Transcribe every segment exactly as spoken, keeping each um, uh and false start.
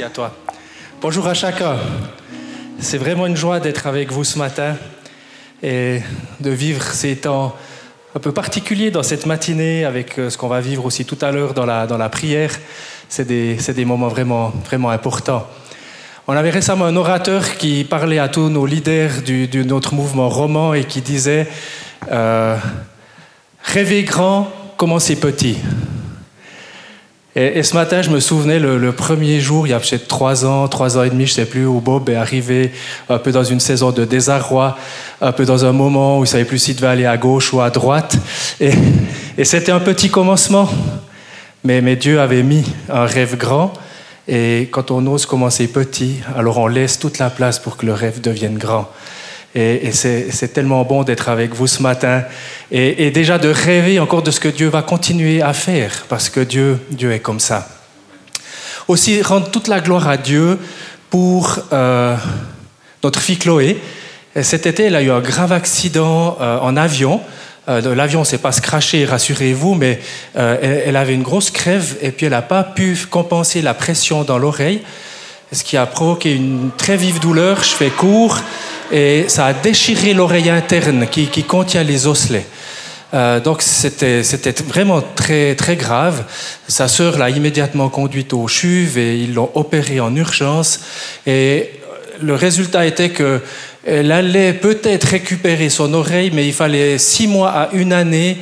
Merci à toi. Bonjour à chacun. C'est vraiment une joie d'être avec vous ce matin et de vivre ces temps un peu particuliers dans cette matinée avec ce qu'on va vivre aussi tout à l'heure dans la, dans la prière. C'est des, c'est des moments vraiment, vraiment importants. On avait récemment un orateur qui parlait à tous nos leaders du, de notre mouvement roman et qui disait euh, « Rêvez grand, commencez petit ». Et, et ce matin, je me souvenais, le, le premier jour, il y a peut-être trois ans, trois ans et demi, je ne sais plus, où Bob est arrivé un peu dans une saison de désarroi, un peu dans un moment où il ne savait plus s'il devait aller à gauche ou à droite. Et, et c'était un petit commencement. Mais, mais Dieu avait mis un rêve grand. Et quand on ose commencer petit, alors on laisse toute la place pour que le rêve devienne grand. Et, et c'est, c'est tellement bon d'être avec vous ce matin et, et déjà de rêver encore de ce que Dieu va continuer à faire, parce que Dieu, Dieu est comme ça. Aussi, rendre toute la gloire à Dieu pour euh, notre fille Chloé. Et cet été, elle a eu un grave accident euh, en avion. Euh, l'avion ne s'est pas crashé, rassurez-vous, mais euh, elle, elle avait une grosse crève et puis elle n'a pas pu compenser la pression dans l'oreille, ce qui a provoqué une très vive douleur. Je fais court. Et ça a déchiré l'oreille interne qui, qui contient les osselets. Euh, donc c'était, c'était vraiment très, très grave. Sa sœur l'a immédiatement conduite au C H U V et ils l'ont opérée en urgence. Et le résultat était qu'elle allait peut-être récupérer son oreille, mais il fallait six mois à une année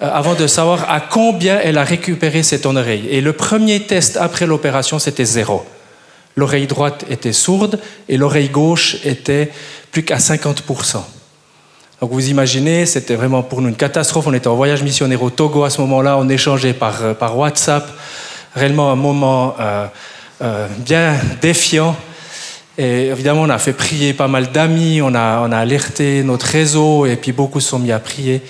avant de savoir à combien elle a récupéré cette oreille. Et le premier test après l'opération, c'était zéro. L'oreille droite était sourde et l'oreille gauche était plus qu'à cinquante pour cent. Donc vous imaginez, c'était vraiment pour nous une catastrophe. On était en voyage missionnaire au Togo à ce moment-là, on échangeait par, par WhatsApp. Réellement un moment euh, euh, bien défiant. Et évidemment, on a fait prier pas mal d'amis, on a, on a alerté notre réseau et puis beaucoup se sont mis à prier.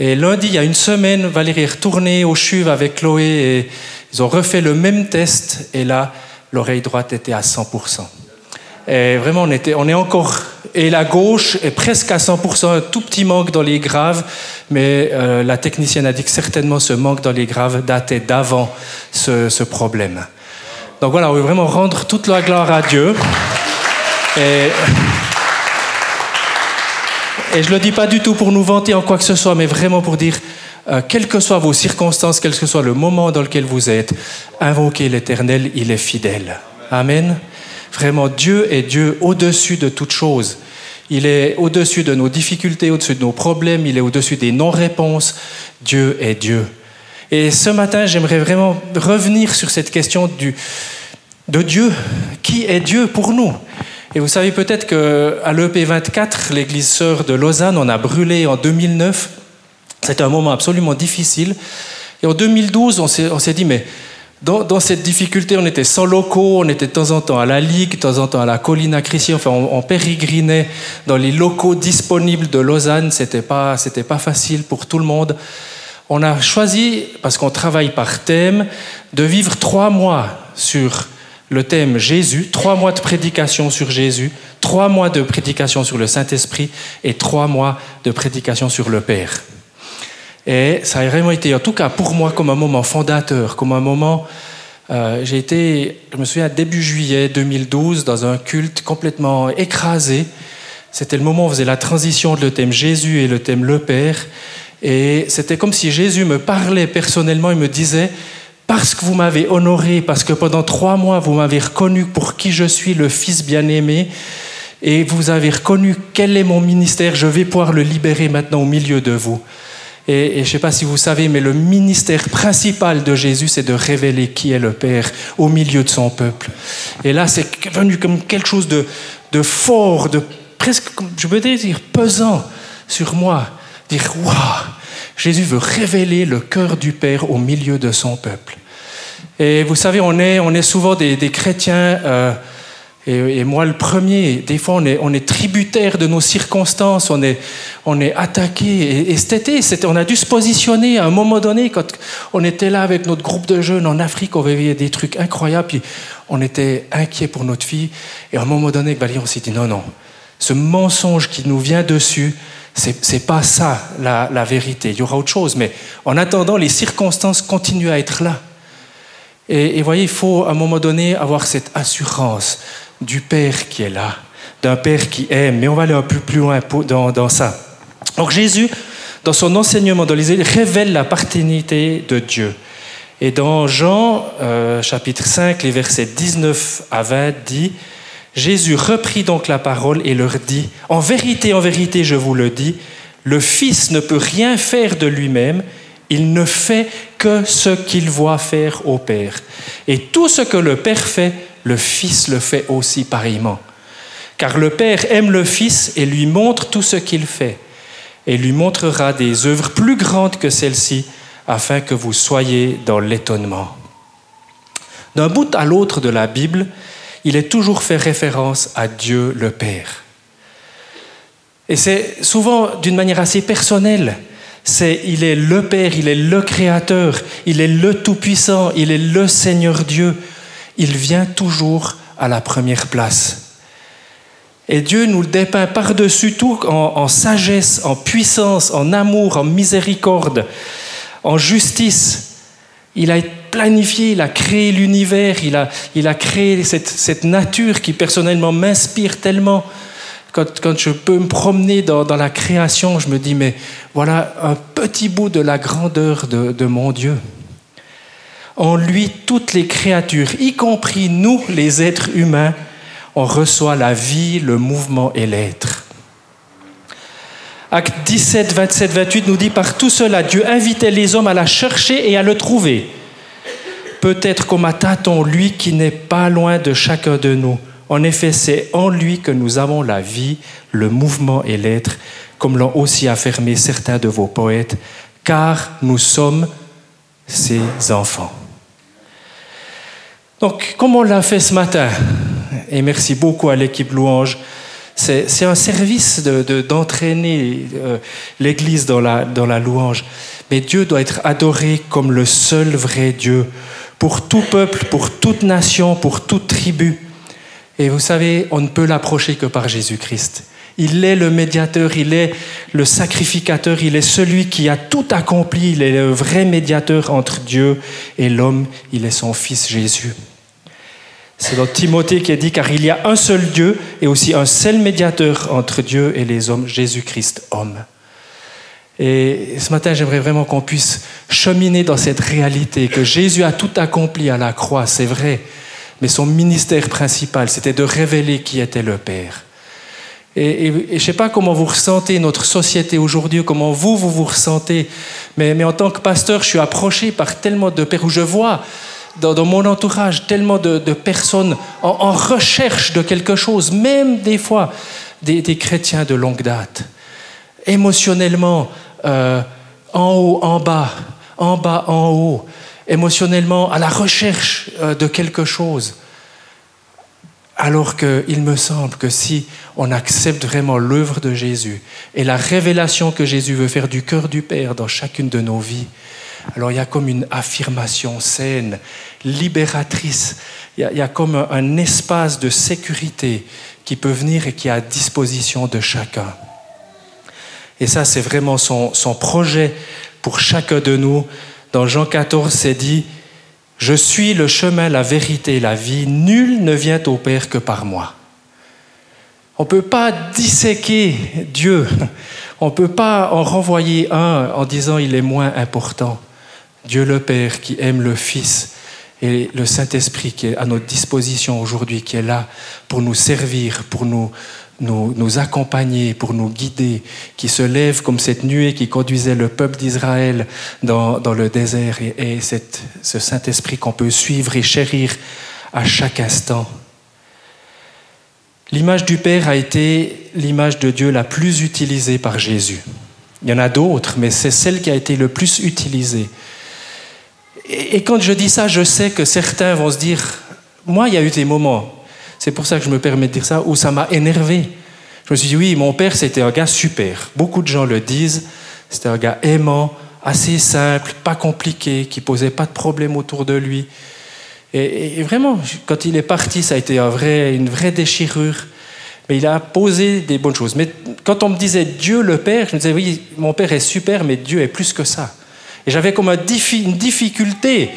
Et lundi, il y a une semaine, Valérie est retournée au C H U V avec Chloé et ils ont refait le même test et là, l'oreille droite était à cent pour cent. Et vraiment, on, était, on est encore... Et la gauche est presque à cent pour cent, un tout petit manque dans les graves, mais euh, la technicienne a dit que certainement ce manque dans les graves datait d'avant ce, ce problème. Donc voilà, on veut vraiment rendre toute la gloire à Dieu. Et... Et je ne le dis pas du tout pour nous vanter en quoi que ce soit, mais vraiment pour dire, euh, quelles que soient vos circonstances, quel que soit le moment dans lequel vous êtes, invoquez l'Éternel, il est fidèle. Amen. Vraiment, Dieu est Dieu au-dessus de toute chose. Il est au-dessus de nos difficultés, au-dessus de nos problèmes, il est au-dessus des non-réponses. Dieu est Dieu. Et ce matin, j'aimerais vraiment revenir sur cette question du, de Dieu. Qui est Dieu pour nous ? Et vous savez peut-être qu'à l'E P vingt-quatre, l'église sœur de Lausanne, on a brûlé en deux mille neuf. C'était un moment absolument difficile. Et en deux mille douze, on s'est, on s'est dit, mais dans, dans cette difficulté, on était sans locaux, on était de temps en temps à la Ligue, de temps en temps à la Colline à Crissier. Enfin, on, on pérégrinait dans les locaux disponibles de Lausanne. C'était pas, c'était pas facile pour tout le monde. On a choisi, parce qu'on travaille par thème, de vivre trois mois sur le thème Jésus, trois mois de prédication sur Jésus, trois mois de prédication sur le Saint-Esprit et trois mois de prédication sur le Père. Et ça a vraiment été, en tout cas pour moi, comme un moment fondateur, comme un moment... Euh, j'ai été, je me souviens, début juillet deux mille douze, dans un culte complètement écrasé. C'était le moment où on faisait la transition entre le thème Jésus et le thème le Père. Et c'était comme si Jésus me parlait personnellement, il me disait... Parce que vous m'avez honoré, parce que pendant trois mois, vous m'avez reconnu pour qui je suis, le Fils bien-aimé, et vous avez reconnu quel est mon ministère, je vais pouvoir le libérer maintenant au milieu de vous. Et, et je ne sais pas si vous savez, mais le ministère principal de Jésus, c'est de révéler qui est le Père au milieu de son peuple. Et là, c'est venu comme quelque chose de, de fort, de presque, je peux dire, pesant sur moi. Dire, waouh! Jésus veut révéler le cœur du Père au milieu de son peuple. Et vous savez, on est, on est souvent des, des chrétiens, euh, et, et moi le premier, des fois on est, on est tributaire de nos circonstances, on est, on est attaqué. Et, et cet été, on a dû se positionner à un moment donné, quand on était là avec notre groupe de jeunes en Afrique, on vivait des trucs incroyables, puis on était inquiets pour notre fille. Et à un moment donné, Valérie, on s'est dit non, non, ce mensonge qui nous vient dessus, C'est, c'est pas ça la, la vérité. Il y aura autre chose, mais en attendant, les circonstances continuent à être là. Et vous voyez, il faut à un moment donné avoir cette assurance du Père qui est là, d'un Père qui aime. Mais on va aller un peu plus loin dans, dans ça. Donc Jésus, dans son enseignement dans les îles, révèle la paternité de Dieu. Et dans Jean, euh, chapitre cinq, les versets dix-neuf à vingt, dit « Jésus reprit donc la parole et leur dit « En vérité, en vérité, je vous le dis, le Fils ne peut rien faire de lui-même, il ne fait que ce qu'il voit faire au Père. Et tout ce que le Père fait, le Fils le fait aussi pareillement. Car le Père aime le Fils et lui montre tout ce qu'il fait. Et lui montrera des œuvres plus grandes que celles-ci, afin que vous soyez dans l'étonnement. » D'un bout à l'autre de la Bible, il est toujours fait référence à Dieu le Père. Et c'est souvent d'une manière assez personnelle. C'est, il est le Père, il est le Créateur, il est le Tout-Puissant, il est le Seigneur Dieu. Il vient toujours à la première place. Et Dieu nous le dépeint par-dessus tout en, en sagesse, en puissance, en amour, en miséricorde, en justice. Il a planifié, il a créé l'univers, il a, il a créé cette, cette nature qui personnellement m'inspire tellement. Quand, quand je peux me promener dans, dans la création, je me dis, mais voilà un petit bout de la grandeur de, de mon Dieu. En lui, toutes les créatures, y compris nous, les êtres humains, on reçoit la vie, le mouvement et l'être. Acte dix-sept, vingt-sept, vingt-huit nous dit « Par tout cela, Dieu invitait les hommes à la chercher et à le trouver. Peut-être comme à tâtons, lui qui n'est pas loin de chacun de nous. En effet, c'est en lui que nous avons la vie, le mouvement et l'être, comme l'ont aussi affirmé certains de vos poètes, car nous sommes ses enfants. » Donc, comme on l'a fait ce matin, et merci beaucoup à l'équipe Louange, c'est, c'est un service de, de, d'entraîner euh, l'Église dans la, dans la louange. Mais Dieu doit être adoré comme le seul vrai Dieu, pour tout peuple, pour toute nation, pour toute tribu. Et vous savez, on ne peut l'approcher que par Jésus-Christ. Il est le médiateur, il est le sacrificateur, il est celui qui a tout accompli, il est le vrai médiateur entre Dieu et l'homme, il est son Fils Jésus. C'est dans Timothée qui est dit « Car il y a un seul Dieu et aussi un seul médiateur entre Dieu et les hommes, Jésus-Christ, homme. » Et ce matin, j'aimerais vraiment qu'on puisse cheminer dans cette réalité, que Jésus a tout accompli à la croix, c'est vrai, mais son ministère principal, c'était de révéler qui était le Père. Et, et, et je ne sais pas comment vous ressentez notre société aujourd'hui, comment vous, vous vous ressentez, mais, mais en tant que pasteur, je suis approché par tellement de pères où je vois... Dans, dans mon entourage, tellement de, de personnes en, en recherche de quelque chose, même des fois des, des chrétiens de longue date, émotionnellement euh, en haut, en bas, en bas, en haut, émotionnellement à la recherche euh, de quelque chose. Alors qu'il me semble que si on accepte vraiment l'œuvre de Jésus et la révélation que Jésus veut faire du cœur du Père dans chacune de nos vies, alors il y a comme une affirmation saine, libératrice, il y a, il y a comme un, un espace de sécurité qui peut venir et qui est à disposition de chacun. Et ça, c'est vraiment son, son projet pour chacun de nous. Dans Jean quatorze, c'est dit « Je suis le chemin, la vérité et la vie, nul ne vient au Père que par moi. » On ne peut pas disséquer Dieu. On ne peut pas en renvoyer un en disant il est moins important. Dieu le Père qui aime le Fils et le Saint-Esprit qui est à notre disposition aujourd'hui, qui est là pour nous servir, pour nous, nous, nous accompagner, pour nous guider, qui se lève comme cette nuée qui conduisait le peuple d'Israël dans, dans le désert et, et cette, ce Saint-Esprit qu'on peut suivre et chérir à chaque instant. L'image du Père a été l'image de Dieu la plus utilisée par Jésus. Il y en a d'autres, mais c'est celle qui a été le plus utilisée. Et, et quand je dis ça, je sais que certains vont se dire... Moi, il y a eu des moments, c'est pour ça que je me permets de dire ça, où ça m'a énervé. Je me suis dit, oui, mon Père, c'était un gars super. Beaucoup de gens le disent. C'était un gars aimant, assez simple, pas compliqué, qui posait pas de problème autour de lui. Et, et vraiment, quand il est parti, ça a été un vrai, une vraie déchirure. Mais il a posé des bonnes choses. Mais quand on me disait Dieu le Père, je me disais, oui, mon Père est super, mais Dieu est plus que ça. Et j'avais comme une difficulté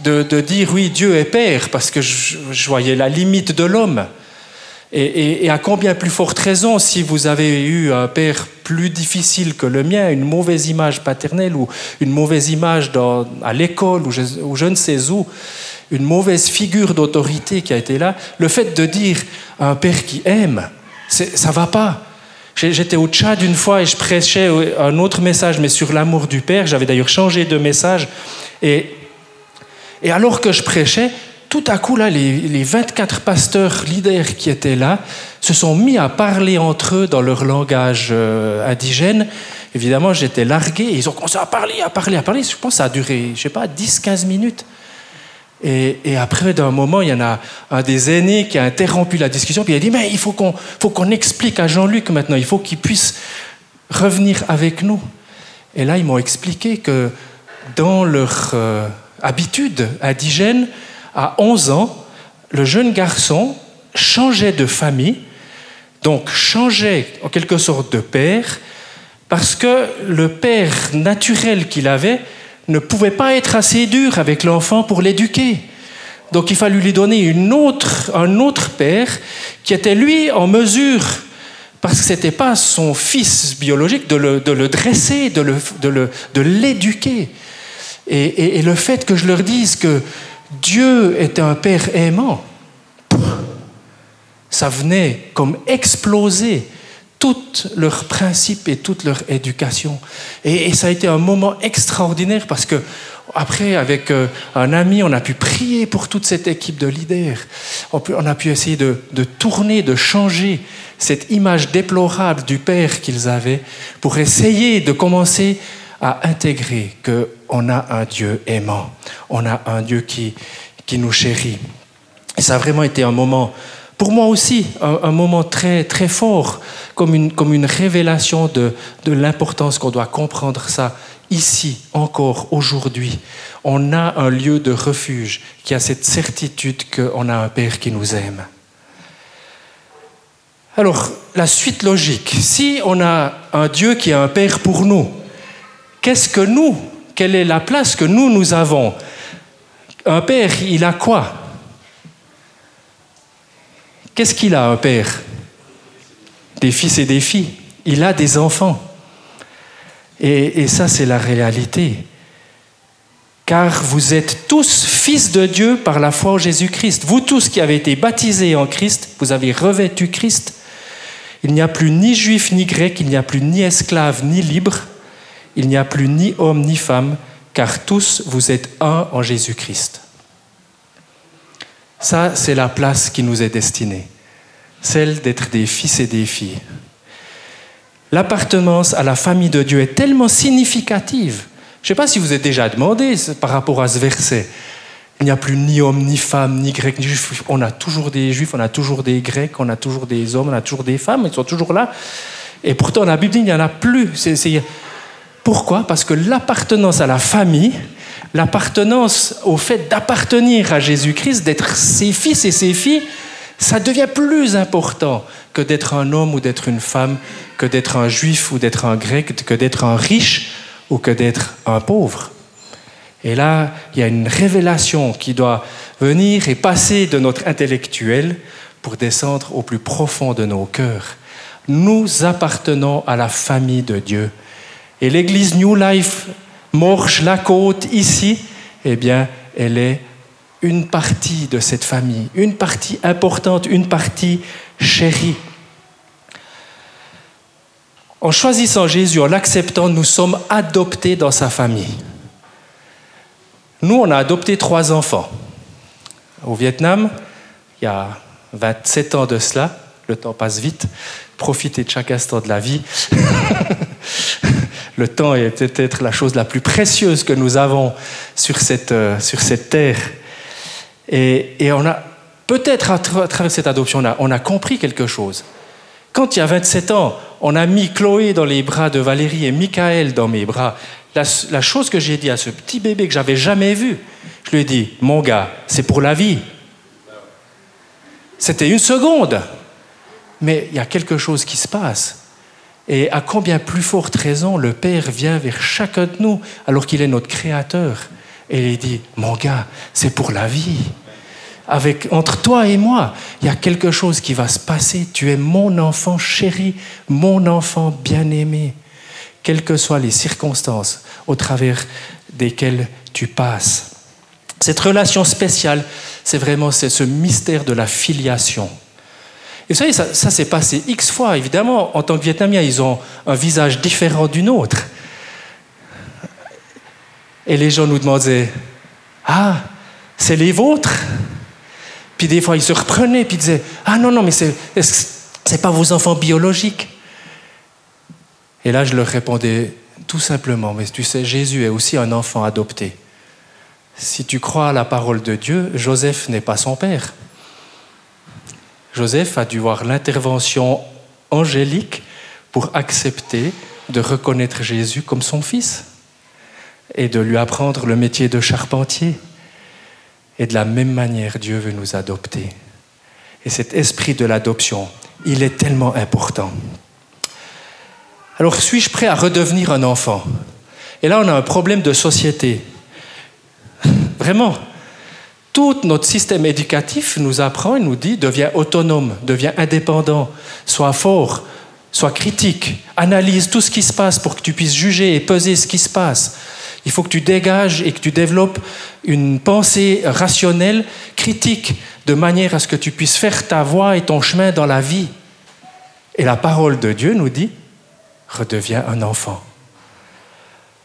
de, de dire oui, Dieu est père, parce que je, je voyais la limite de l'homme. Et, et, et à combien plus forte raison si vous avez eu un père plus difficile que le mien, une mauvaise image paternelle ou une mauvaise image dans, à l'école ou je, ou je ne sais où, une mauvaise figure d'autorité qui a été là, le fait de dire à un père qui aime, c'est, ça ne va pas. J'étais au Tchad une fois et je prêchais un autre message, mais sur l'amour du père. J'avais d'ailleurs changé de message. Et, et alors que je prêchais, tout à coup, là, les, les vingt-quatre pasteurs leaders qui étaient là se sont mis à parler entre eux dans leur langage euh, indigène. Évidemment, j'étais largué. Et ils ont commencé à parler, à parler, à parler. Je pense que ça a duré, je ne sais pas, dix à quinze minutes. Et, et après, d'un moment, il y en a un des aînés qui a interrompu la discussion. Puis il a dit, mais il faut qu'on, faut qu'on explique à Jean-Luc maintenant. Il faut qu'il puisse revenir avec nous. Et là, ils m'ont expliqué que dans leur euh, habitude indigène, à onze ans, le jeune garçon changeait de famille, donc changeait en quelque sorte de père, parce que le père naturel qu'il avait ne pouvait pas être assez dur avec l'enfant pour l'éduquer. Donc il fallut lui donner une autre, un autre père qui était lui en mesure, parce que ce n'était pas son fils biologique, de le, de le dresser, de, le, de, le, de l'éduquer. Et, et, et le fait que je leur dise que Dieu était un père aimant, ça venait comme exploser tous leurs principes et toute leur éducation. Et, et ça a été un moment extraordinaire parce que après, avec euh, un ami, on a pu prier pour toute cette équipe de leaders. On, on a pu essayer de, de tourner, de changer cette image déplorable du père qu'ils avaient pour essayer de commencer à intégrer qu'on a un Dieu aimant, on a un Dieu qui, qui nous chérit. Et ça a vraiment été un moment, pour moi aussi, un, un moment très, très fort, comme une, comme une révélation de, de l'importance qu'on doit comprendre ça ici, encore, aujourd'hui. On a un lieu de refuge qui a cette certitude qu'on a un Père qui nous aime. Alors, la suite logique, si on a un Dieu qui est un Père pour nous, qu'est-ce que nous, quelle est la place que nous, nous avons? Un père, il a quoi? Qu'est-ce qu'il a, un père? Des fils et des filles. Il a des enfants. Et, et ça, c'est la réalité. Car vous êtes tous fils de Dieu par la foi en Jésus-Christ. Vous tous qui avez été baptisés en Christ, vous avez revêtu Christ. Il n'y a plus ni juif ni grec, il n'y a plus ni esclave ni libre. Il n'y a plus ni homme ni femme, car tous vous êtes un en Jésus-Christ. Ça, c'est la place qui nous est destinée, celle d'être des fils et des filles. L'appartenance à la famille de Dieu est tellement significative. Je ne sais pas si vous êtes déjà demandé par rapport à ce verset. Il n'y a plus ni homme, ni femme, ni grec, ni juif. On a toujours des juifs, on a toujours des grecs, on a toujours des hommes, on a toujours des femmes, ils sont toujours là. Et pourtant, dans la Bible, il n'y en a plus. C'est... c'est... Pourquoi ? Parce que l'appartenance à la famille, l'appartenance au fait d'appartenir à Jésus-Christ, d'être ses fils et ses filles, ça devient plus important que d'être un homme ou d'être une femme, que d'être un juif ou d'être un grec, que d'être un riche ou que d'être un pauvre. Et là, il y a une révélation qui doit venir et passer de notre intellectuel pour descendre au plus profond de nos cœurs. Nous appartenons à la famille de Dieu. Et l'église New Life, Morges, la côte, ici, eh bien, elle est une partie de cette famille, une partie importante, une partie chérie. En choisissant Jésus, en l'acceptant, nous sommes adoptés dans sa famille. Nous, on a adopté trois enfants. Au Vietnam, il y a vingt-sept ans de cela, le temps passe vite, profitez de chaque instant de la vie. Le temps est peut-être la chose la plus précieuse que nous avons sur cette, euh, sur cette terre. Et, et on a, peut-être à, tra- à travers cette adoption, on a, on a compris quelque chose. Quand il y a vingt-sept ans, on a mis Chloé dans les bras de Valérie et Michael dans mes bras, la, la chose que j'ai dit à ce petit bébé que je n'avais jamais vu, je lui ai dit, mon gars, c'est pour la vie. C'était une seconde. Mais il y a quelque chose qui se passe. Et à combien plus forte raison le Père vient vers chacun de nous alors qu'il est notre Créateur Et il dit, mon gars, c'est pour la vie. Avec, entre toi et moi, il y a quelque chose qui va se passer. Tu es mon enfant chéri, mon enfant bien-aimé. Quelles que soient les circonstances au travers desquelles tu passes. Cette relation spéciale, c'est vraiment c'est ce mystère de la filiation. Et vous savez, ça, ça s'est passé X fois. Évidemment, en tant que Vietnamiens, ils ont un visage différent du nôtre. Et les gens nous demandaient, « Ah, c'est les vôtres ?» Puis des fois, ils se reprenaient, puis ils disaient, « Ah non, non, mais c'est, c'est pas vos enfants biologiques. » Et là, je leur répondais tout simplement, « Mais tu sais, Jésus est aussi un enfant adopté. Si tu crois à la parole de Dieu, Joseph n'est pas son père. » Joseph a dû voir l'intervention angélique pour accepter de reconnaître Jésus comme son fils et de lui apprendre le métier de charpentier. Et de la même manière, Dieu veut nous adopter. Et cet esprit de l'adoption, il est tellement important. Alors, suis-je prêt à redevenir un enfant ? Et là, on a un problème de société. Vraiment. Tout notre système éducatif nous apprend, il nous dit, deviens autonome, deviens indépendant, sois fort, sois critique, analyse tout ce qui se passe pour que tu puisses juger et peser ce qui se passe. Il faut que tu dégages et que tu développes une pensée rationnelle, critique, de manière à ce que tu puisses faire ta voie et ton chemin dans la vie. Et la parole de Dieu nous dit, redeviens un enfant.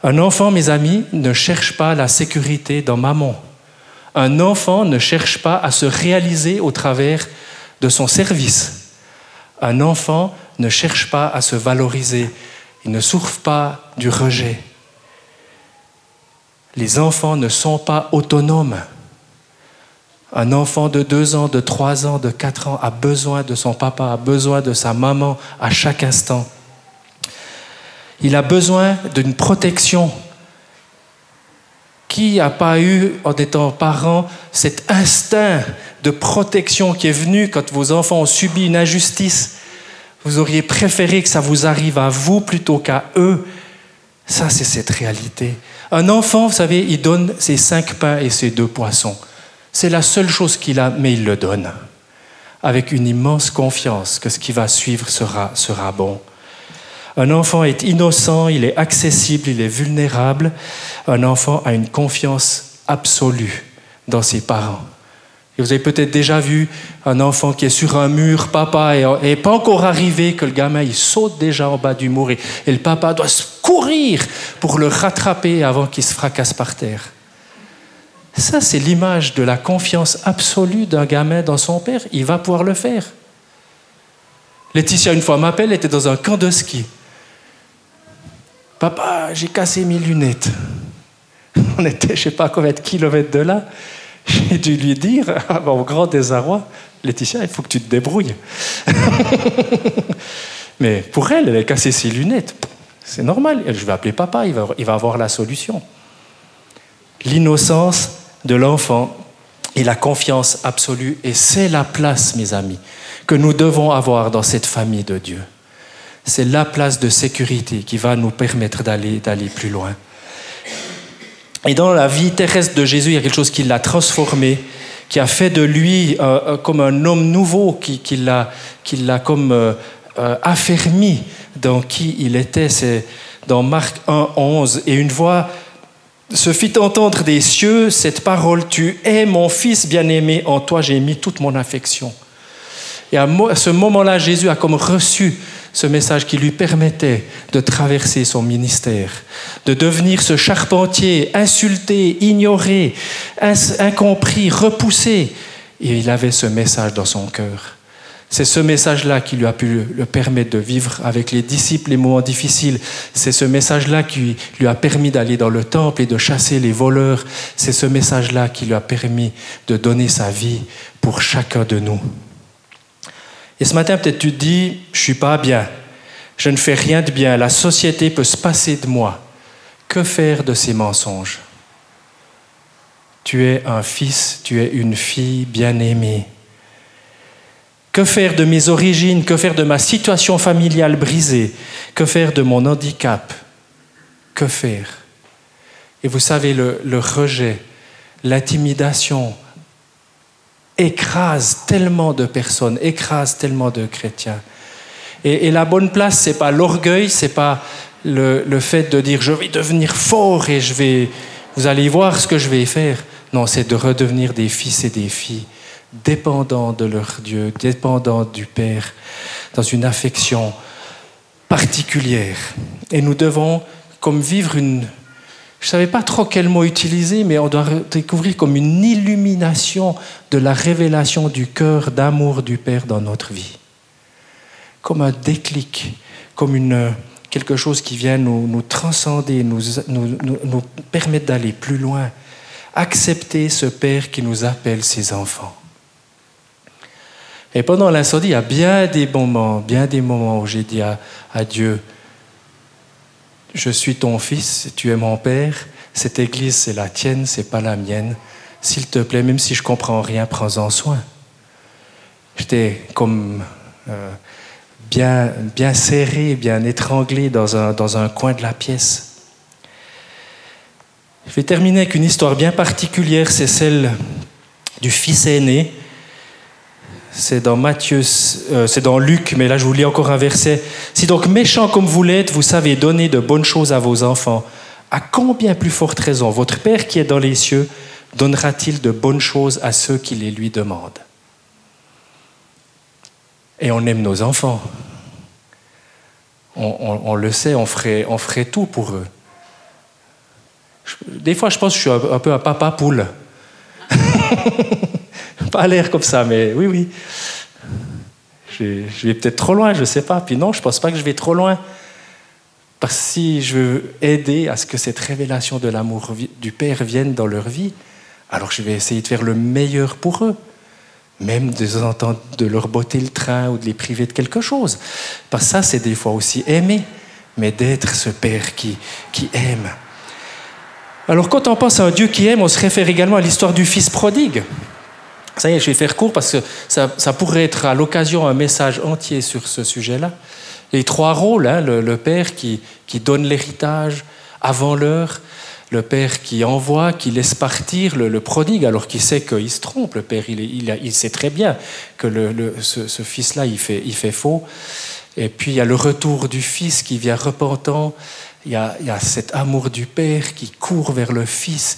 Un enfant, mes amis, ne cherche pas la sécurité dans maman. Un enfant ne cherche pas à se réaliser au travers de son service. Un enfant ne cherche pas à se valoriser. Il ne souffre pas du rejet. Les enfants ne sont pas autonomes. Un enfant de deux ans, de trois ans, de quatre ans a besoin de son papa, a besoin de sa maman à chaque instant. Il a besoin d'une protection. Qui n'a pas eu, en étant parent, cet instinct de protection qui est venu quand vos enfants ont subi une injustice? Vous auriez préféré que ça vous arrive à vous plutôt qu'à eux. Ça, c'est cette réalité. Un enfant, vous savez, il donne ses cinq pains et ses deux poissons. C'est la seule chose qu'il a, mais il le donne. Avec une immense confiance que ce qui va suivre sera, sera bon. Un enfant est innocent, il est accessible, il est vulnérable. Un enfant a une confiance absolue dans ses parents. Et vous avez peut-être déjà vu un enfant qui est sur un mur, papa n'est pas encore arrivé, que le gamin il saute déjà en bas du mur et, et le papa doit courir pour le rattraper avant qu'il se fracasse par terre. Ça, c'est l'image de la confiance absolue d'un gamin dans son père. Il va pouvoir le faire. Laetitia, une fois, m'appelle, elle était dans un camp de ski. « Papa, j'ai cassé mes lunettes. » On était, je ne sais pas combien de kilomètres de là. J'ai dû lui dire, à mon grand désarroi, « Laetitia, il faut que tu te débrouilles. » Mais pour elle, elle a cassé ses lunettes. C'est normal. Je vais appeler papa, il va, il va avoir la solution. L'innocence de l'enfant et la confiance absolue. Et c'est la place, mes amis, que nous devons avoir dans cette famille de Dieu. C'est la place de sécurité qui va nous permettre d'aller, d'aller plus loin. Et dans la vie terrestre de Jésus, il y a quelque chose qui l'a transformé, qui a fait de lui euh, comme un homme nouveau, qui, qui l'a, qui l'a comme euh, euh, affermi dans qui il était. C'est dans Marc un, onze. Et une voix se fit entendre des cieux cette parole, « Tu es mon fils bien-aimé, en toi j'ai mis toute mon affection. » Et à ce moment-là, Jésus a comme reçu ce message qui lui permettait de traverser son ministère, de devenir ce charpentier insulté, ignoré, incompris, repoussé. Et il avait ce message dans son cœur. C'est ce message-là qui lui a pu le permettre de vivre avec les disciples les moments difficiles. C'est ce message-là qui lui a permis d'aller dans le temple et de chasser les voleurs. C'est ce message-là qui lui a permis de donner sa vie pour chacun de nous. Et ce matin, peut-être tu te dis, je ne suis pas bien, je ne fais rien de bien, la société peut se passer de moi. Que faire de ces mensonges ? Tu es un fils, tu es une fille bien-aimée. Que faire de mes origines ? Que faire de ma situation familiale brisée ? Que faire de mon handicap ? Que faire ? Et vous savez, le, le rejet, l'intimidation écrase tellement de personnes, écrase tellement de chrétiens. Et, et la bonne place, c'est pas l'orgueil, c'est pas le, le fait de dire je vais devenir fort et je vais, vous allez voir ce que je vais faire. Non, c'est de redevenir des fils et des filles dépendants de leur Dieu, dépendants du Père, dans une affection particulière. Et nous devons comme vivre une... Je ne savais pas trop quel mot utiliser, mais on doit découvrir comme une illumination de la révélation du cœur d'amour du Père dans notre vie. Comme un déclic, comme une, quelque chose qui vient nous, nous transcender, nous, nous, nous, nous permettre d'aller plus loin. Accepter ce Père qui nous appelle ses enfants. Et pendant l'incendie, il y a bien des moments, bien des moments où j'ai dit à, à Dieu, je suis ton fils, tu es mon père, cette église c'est la tienne, c'est pas la mienne. S'il te plaît, même si je comprends rien, prends-en soin. J'étais comme euh, bien, bien serré, bien étranglé dans un, dans un coin de la pièce. Je vais terminer avec une histoire bien particulière, c'est celle du fils aîné. C'est dans Matthieu, euh, c'est dans Luc, mais là je vous lis encore un verset. « Si donc méchants comme vous l'êtes, vous savez donner de bonnes choses à vos enfants, à combien plus forte raison votre Père qui est dans les cieux donnera-t-il de bonnes choses à ceux qui les lui demandent ?» Et on aime nos enfants. On, on, on le sait, on ferait, on ferait tout pour eux. Des fois, je pense que je suis un, un peu un papa poule. Pas l'air comme ça, mais oui, oui. Je, je vais peut-être trop loin, je ne sais pas. Puis non, je ne pense pas que je vais trop loin. Parce que si je veux aider à ce que cette révélation de l'amour du Père vienne dans leur vie, alors je vais essayer de faire le meilleur pour eux. Même de, de leur botter le train ou de les priver de quelque chose. Parce que ça, c'est des fois aussi aimer, mais d'être ce Père qui, qui aime. Alors quand on pense à un Dieu qui aime, on se réfère également à l'histoire du fils prodigue. Ça y est, je vais faire court parce que ça, ça pourrait être à l'occasion un message entier sur ce sujet-là. Les trois rôles, hein, le, le père qui, qui donne l'héritage avant l'heure, le père qui envoie, qui laisse partir le, le prodigue alors qu'il sait qu'il se trompe. Le père, il, il, il sait très bien que le, le, ce, ce fils-là, il fait, il fait faux. Et puis il y a le retour du fils qui vient repentant. Il y a, il y a cet amour du père qui court vers le fils.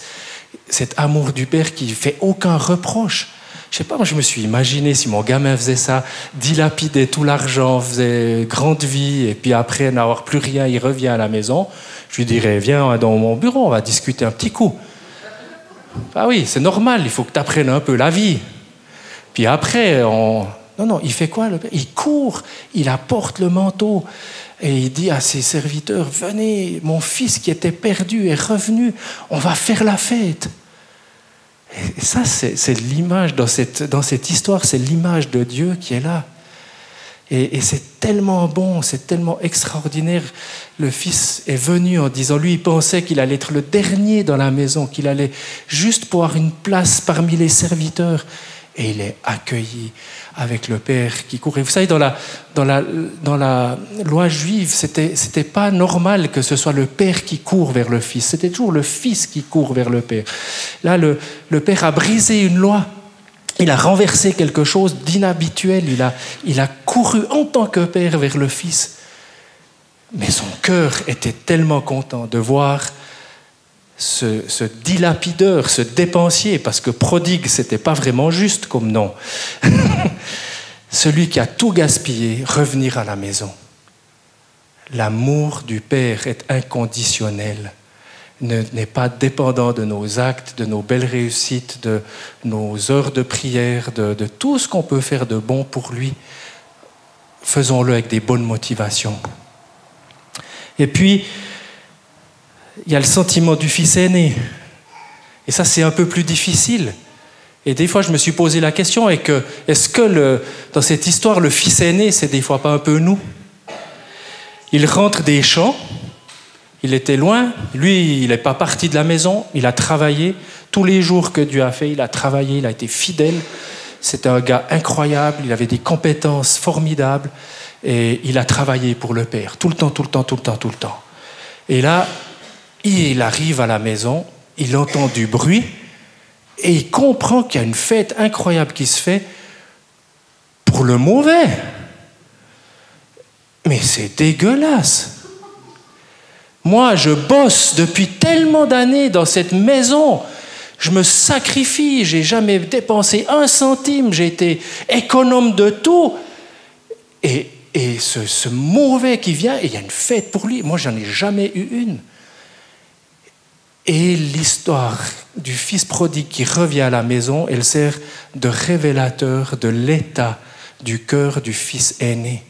Cet amour du père qui ne fait aucun reproche. Je sais pas, moi je me suis imaginé si mon gamin faisait ça, dilapidait tout l'argent, faisait grande vie, et puis après n'avoir plus rien, il revient à la maison. Je lui dirais, viens dans mon bureau, on va discuter un petit coup. Ah oui, c'est normal, il faut que tu apprennes un peu la vie. Puis après, on... non, non, il fait quoi le père ? Il court, il apporte le manteau, et il dit à ses serviteurs, venez, mon fils qui était perdu est revenu, on va faire la fête. Et ça, c'est, c'est l'image, dans cette, dans cette histoire, c'est l'image de Dieu qui est là. Et, et c'est tellement bon, c'est tellement extraordinaire. Le fils est venu en disant, lui, il pensait qu'il allait être le dernier dans la maison, qu'il allait juste pouvoir une place parmi les serviteurs. Et il est accueilli avec le père qui courait. Vous savez, dans la, dans la, dans la loi juive, c'était, c'était pas normal que ce soit le père qui court vers le fils. C'était toujours le fils qui court vers le père. Là, le, le père a brisé une loi. Il a renversé quelque chose d'inhabituel. Il a, il a couru en tant que père vers le fils. Mais son cœur était tellement content de voir Ce, ce dilapideur, ce dépensier, parce que prodigue, c'était pas vraiment juste comme nom. Celui qui a tout gaspillé, revenir à la maison. L'amour du Père est inconditionnel, ne, n'est pas dépendant de nos actes, de nos belles réussites, de nos heures de prière, de, de tout ce qu'on peut faire de bon pour lui. Faisons-le avec des bonnes motivations. Et puis, il y a le sentiment du fils aîné. Et ça, c'est un peu plus difficile. Et des fois, je me suis posé la question, et que, est-ce que le, dans cette histoire, le fils aîné, c'est des fois pas un peu nous ? Il rentre des champs, il était loin, lui, il n'est pas parti de la maison, il a travaillé. Tous les jours que Dieu a fait, il a travaillé, il a été fidèle. C'était un gars incroyable, il avait des compétences formidables, et il a travaillé pour le Père, tout le temps, tout le temps, tout le temps, tout le temps. Et là, Il arrive à la maison, il entend du bruit et il comprend qu'il y a une fête incroyable qui se fait pour le mauvais. Mais c'est dégueulasse. Moi, je bosse depuis tellement d'années dans cette maison. Je me sacrifie, j'ai jamais dépensé un centime, j'ai été économe de tout. Et, et ce, ce mauvais qui vient, il y a une fête pour lui. Moi, j'en ai jamais eu une. Et l'histoire du fils prodigue qui revient à la maison, elle sert de révélateur de l'état du cœur du fils aîné.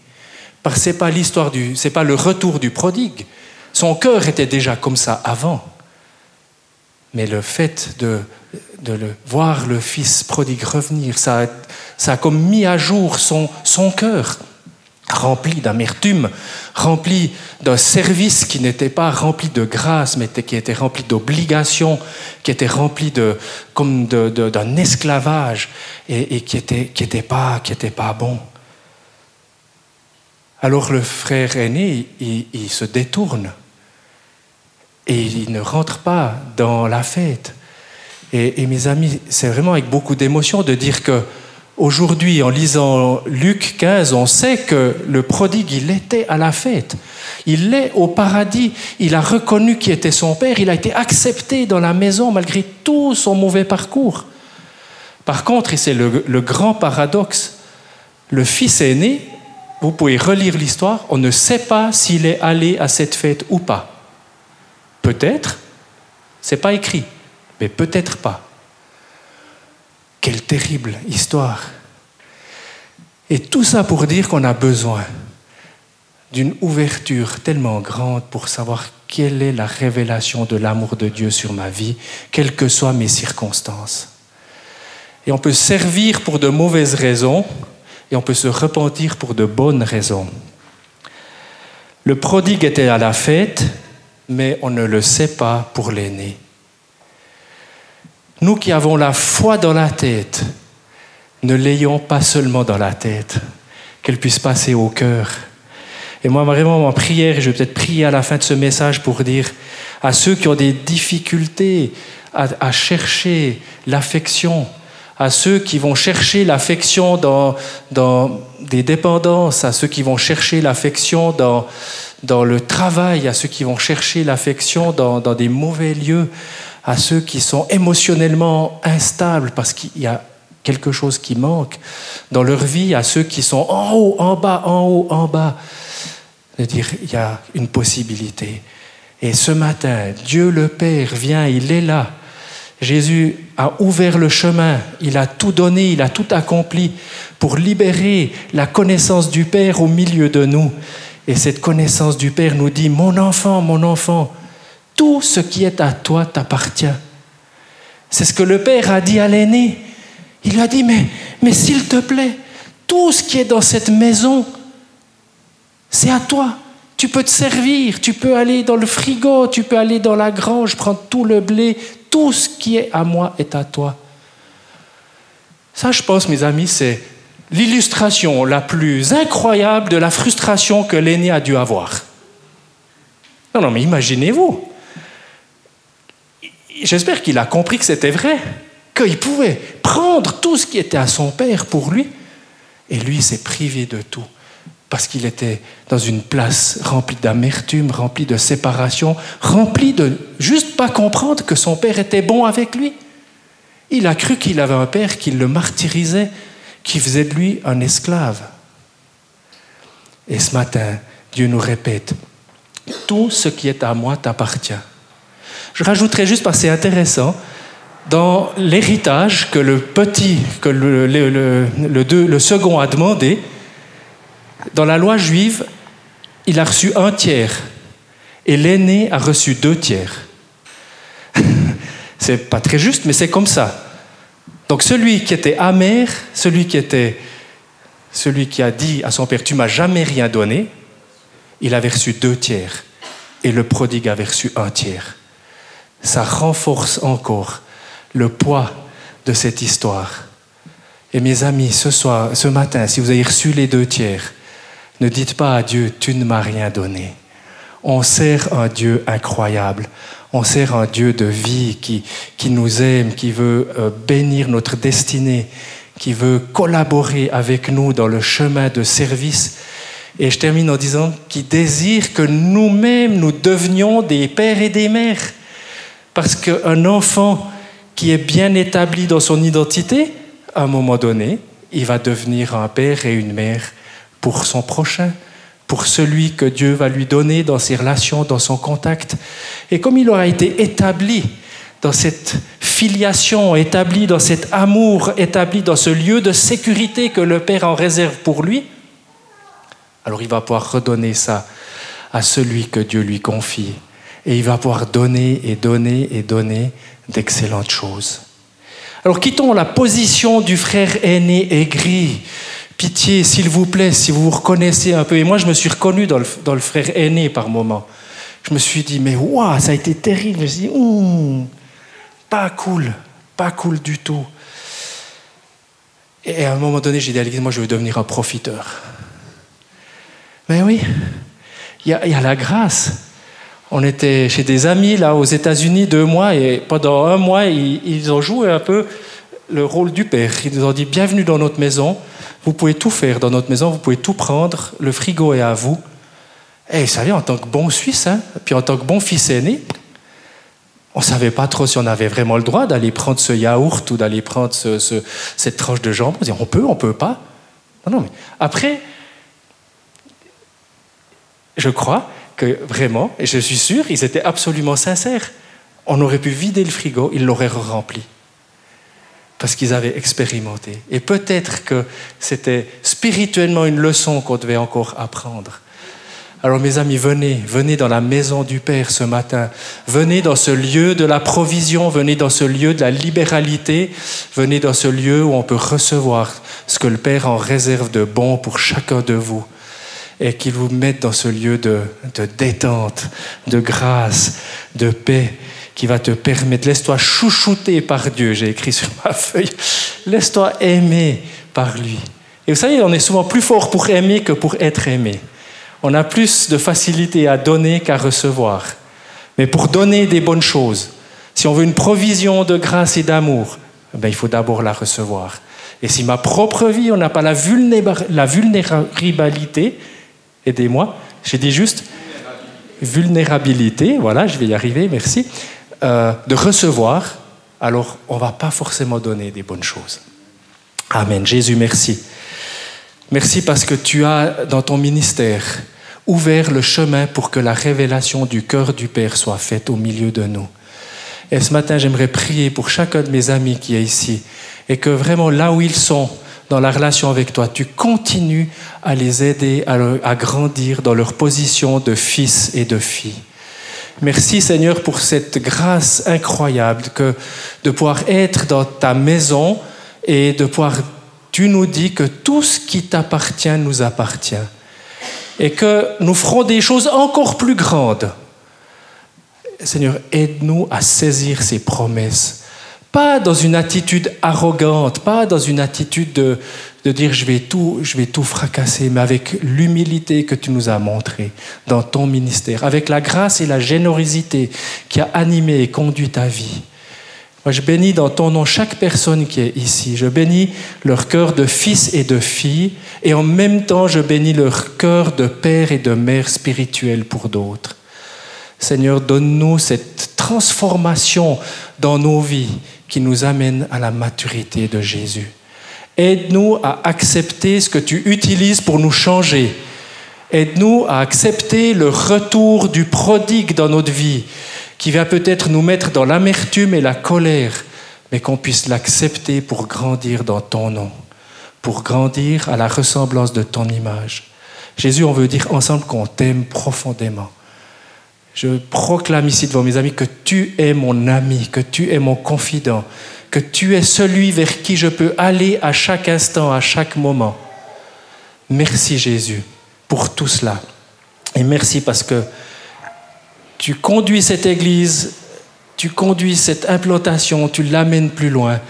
Parce que c'est pas l'histoire du, c'est pas le retour du prodigue. Son cœur était déjà comme ça avant. Mais le fait de, de le, voir le fils prodigue revenir, ça a, ça a comme mis à jour son, son cœur, rempli d'amertume, rempli d'un service qui n'était pas rempli de grâce, mais qui était rempli d'obligation, qui était rempli de, comme de, de, d'un esclavage, et, et qui n'était qui était pas, qui était pas bon. Alors le frère aîné, il, il se détourne. Et il ne rentre pas dans la fête. Et, et mes amis, c'est vraiment avec beaucoup d'émotion de dire qu'aujourd'hui, en lisant Luc quinze, on sait que le prodigue, il était à la fête. Il est au paradis. Il a reconnu qui était son père. Il a été accepté dans la maison malgré tout son mauvais parcours. Par contre, et c'est le, le grand paradoxe, le fils aîné, vous pouvez relire l'histoire, on ne sait pas s'il est allé à cette fête ou pas. Peut-être, c'est pas écrit, mais peut-être pas. Quelle terrible histoire. Et tout ça pour dire qu'on a besoin d'une ouverture tellement grande pour savoir quelle est la révélation de l'amour de Dieu sur ma vie, quelles que soient mes circonstances. Et on peut servir pour de mauvaises raisons, et on peut se repentir pour de bonnes raisons. Le prodigue était à la fête, mais on ne le sait pas pour l'aîné. Nous qui avons la foi dans la tête, ne l'ayons pas seulement dans la tête, qu'elle puisse passer au cœur. Et moi, vraiment, en prière, je vais peut-être prier à la fin de ce message pour dire à ceux qui ont des difficultés à, à chercher l'affection, à ceux qui vont chercher l'affection dans, dans des dépendances, à ceux qui vont chercher l'affection dans, dans le travail, à ceux qui vont chercher l'affection dans, dans des mauvais lieux, à ceux qui sont émotionnellement instables parce qu'il y a quelque chose qui manque dans leur vie, à ceux qui sont en haut, en bas, en haut, en bas, de dire il y a une possibilité. Et ce matin, Dieu le Père vient, il est là. Jésus a ouvert le chemin, il a tout donné, il a tout accompli pour libérer la connaissance du Père au milieu de nous. Et cette connaissance du Père nous dit « Mon enfant, mon enfant, tout ce qui est à toi t'appartient. » C'est ce que le Père a dit à l'aîné. Il lui a dit « Mais, mais s'il te plaît, tout ce qui est dans cette maison, c'est à toi. » Tu peux te servir, tu peux aller dans le frigo, tu peux aller dans la grange, prendre tout le blé, tout ce qui est à moi est à toi. Ça, je pense, mes amis, c'est l'illustration la plus incroyable de la frustration que l'aîné a dû avoir. Non, non, mais imaginez-vous. J'espère qu'il a compris que c'était vrai, qu'il pouvait prendre tout ce qui était à son père pour lui, et lui s'est privé de tout. Parce qu'il était dans une place remplie d'amertume, remplie de séparation, remplie de juste pas comprendre que son père était bon avec lui. Il a cru qu'il avait un père qui le martyrisait, qui faisait de lui un esclave. Et ce matin, Dieu nous répète, « Tout ce qui est à moi t'appartient. » Je rajouterai juste, parce que c'est intéressant, dans l'héritage que le petit, que le, le, le, le, deux, le second a demandé, dans la loi juive, il a reçu un tiers et l'aîné a reçu deux tiers. C'est pas très juste, mais c'est comme ça. Donc celui qui était amer, celui qui était, celui qui a dit à son père « Tu m'as jamais rien donné », il avait reçu deux tiers et le prodigue avait reçu un tiers. Ça renforce encore le poids de cette histoire. Et mes amis, ce soir, ce matin, si vous avez reçu les deux tiers, ne dites pas à Dieu « tu ne m'as rien donné ». On sert un Dieu incroyable. On sert à un Dieu de vie qui, qui nous aime, qui veut euh, bénir notre destinée, qui veut collaborer avec nous dans le chemin de service. Et je termine en disant qu'il désire que nous-mêmes, nous devenions des pères et des mères. Parce qu'un enfant qui est bien établi dans son identité, à un moment donné, il va devenir un père et une mère pour son prochain, pour celui que Dieu va lui donner dans ses relations, dans son contact. Et comme il aura été établi dans cette filiation, établi dans cet amour, établi dans ce lieu de sécurité que le Père en réserve pour lui, alors il va pouvoir redonner ça à celui que Dieu lui confie. Et il va pouvoir donner et donner et donner d'excellentes choses. Alors quittons la position du frère aîné aigri. Pitié, s'il vous plaît, si vous vous reconnaissez un peu. Et moi, je me suis reconnu dans le, dans le frère aîné par moment. Je me suis dit, mais waouh, ça a été terrible. Je me suis dit, hum, pas cool, pas cool du tout. Et à un moment donné, j'ai dit à l'église, moi, je veux devenir un profiteur. Mais oui, il y a, y a la grâce. On était chez des amis, là, aux États-Unis, deux mois, et pendant un mois, ils, ils ont joué un peu le rôle du père. Ils nous ont dit, bienvenue dans notre maison, vous pouvez tout faire dans notre maison, vous pouvez tout prendre, le frigo est à vous. Et vous savez, en tant que bon Suisse, hein, puis en tant que bon fils aîné, on ne savait pas trop si on avait vraiment le droit d'aller prendre ce yaourt ou d'aller prendre ce, ce, cette tranche de jambon. On disait, on peut, on ne peut pas. Non, non, mais après, je crois que vraiment, et je suis sûr, ils étaient absolument sincères. On aurait pu vider le frigo, ils l'auraient rempli. Parce qu'ils avaient expérimenté. Et peut-être que c'était spirituellement une leçon qu'on devait encore apprendre. Alors mes amis, venez, venez dans la maison du Père ce matin. Venez dans ce lieu de la provision, venez dans ce lieu de la libéralité, venez dans ce lieu où on peut recevoir ce que le Père en réserve de bon pour chacun de vous. Et qu'il vous mette dans ce lieu de, de détente, de grâce, de paix, qui va te permettre, laisse-toi chouchouter par Dieu, j'ai écrit sur ma feuille, laisse-toi aimer par lui. Et vous savez, on est souvent plus fort pour aimer que pour être aimé. On a plus de facilité à donner qu'à recevoir. Mais pour donner des bonnes choses, si on veut une provision de grâce et d'amour, ben il faut d'abord la recevoir. Et si ma propre vie, on n'a pas la, vulnéra- la vulnérabilité, aidez-moi, j'ai dit juste vulnérabilité, voilà, je vais y arriver, merci, euh, de recevoir, alors on ne va pas forcément donner des bonnes choses. Amen. Jésus, merci. Merci parce que tu as, dans ton ministère, ouvert le chemin pour que la révélation du cœur du Père soit faite au milieu de nous. Et ce matin, j'aimerais prier pour chacun de mes amis qui est ici, et que vraiment, là où ils sont, dans la relation avec toi, tu continues à les aider à, le, à grandir dans leur position de fils et de fille. Merci Seigneur pour cette grâce incroyable que de pouvoir être dans ta maison et de pouvoir, tu nous dis que tout ce qui t'appartient nous appartient et que nous ferons des choses encore plus grandes. Seigneur, aide-nous à saisir ces promesses. Pas dans une attitude arrogante, pas dans une attitude de, de dire je vais tout, je vais tout fracasser, mais avec l'humilité que tu nous as montrée dans ton ministère, avec la grâce et la générosité qui a animé et conduit ta vie. Moi, je bénis dans ton nom chaque personne qui est ici. Je bénis leur cœur de fils et de fille, et en même temps, je bénis leur cœur de père et de mère spirituelle pour d'autres. Seigneur, donne-nous cette transformation dans nos vies qui nous amène à la maturité de Jésus. Aide-nous à accepter ce que tu utilises pour nous changer. Aide-nous à accepter le retour du prodigue dans notre vie, qui va peut-être nous mettre dans l'amertume et la colère, mais qu'on puisse l'accepter pour grandir dans ton nom, pour grandir à la ressemblance de ton image. Jésus, on veut dire ensemble qu'on t'aime profondément. Je proclame ici devant mes amis que tu es mon ami, que tu es mon confident, que tu es celui vers qui je peux aller à chaque instant, à chaque moment. Merci Jésus pour tout cela. Et merci parce que tu conduis cette Église, Tu conduis cette implantation, tu l'amènes plus loin.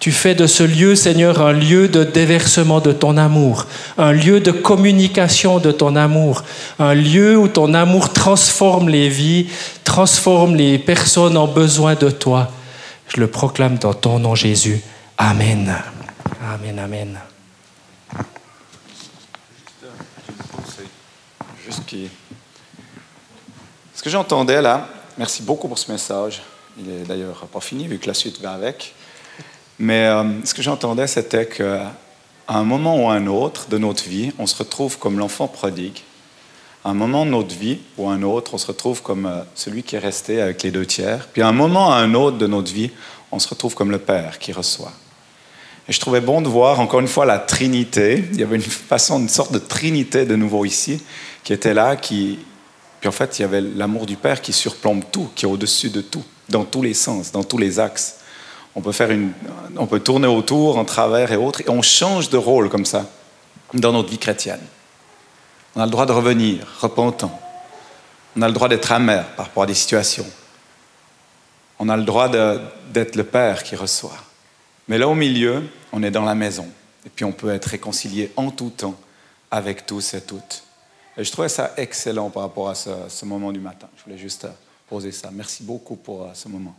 Tu fais de ce lieu, Seigneur, un lieu de déversement de ton amour, un lieu de communication de ton amour, un lieu où ton amour transforme les vies, transforme les personnes en besoin de toi. Je le proclame dans ton nom, Jésus. Amen. Amen, amen. Juste qui... Ce que j'entendais là, merci beaucoup pour ce message. Il n'est d'ailleurs pas fini, vu que la suite va avec. Mais euh, ce que j'entendais, c'était qu'à un moment ou à un autre de notre vie, on se retrouve comme l'enfant prodigue. À un moment de notre vie ou à un autre, on se retrouve comme euh, celui qui est resté avec les deux tiers. Puis à un moment ou à un autre de notre vie, on se retrouve comme le Père qui reçoit. Et je trouvais bon de voir encore une fois la Trinité. Il y avait une façon, une sorte de Trinité de nouveau ici, qui était là, qui... Puis en fait, il y avait l'amour du Père qui surplombe tout, qui est au-dessus de tout, dans tous les sens, dans tous les axes. On peut faire une, on peut tourner autour, en travers et autres, et on change de rôle comme ça dans notre vie chrétienne. On a le droit de revenir, repentant. On a le droit d'être amer par rapport à des situations. On a le droit de, d'être le Père qui reçoit. Mais là, au milieu, on est dans la maison. Et puis, on peut être réconcilié en tout temps avec tous et toutes. Et je trouvais ça excellent par rapport à ce, ce moment du matin. Je voulais juste poser ça. Merci beaucoup pour ce moment.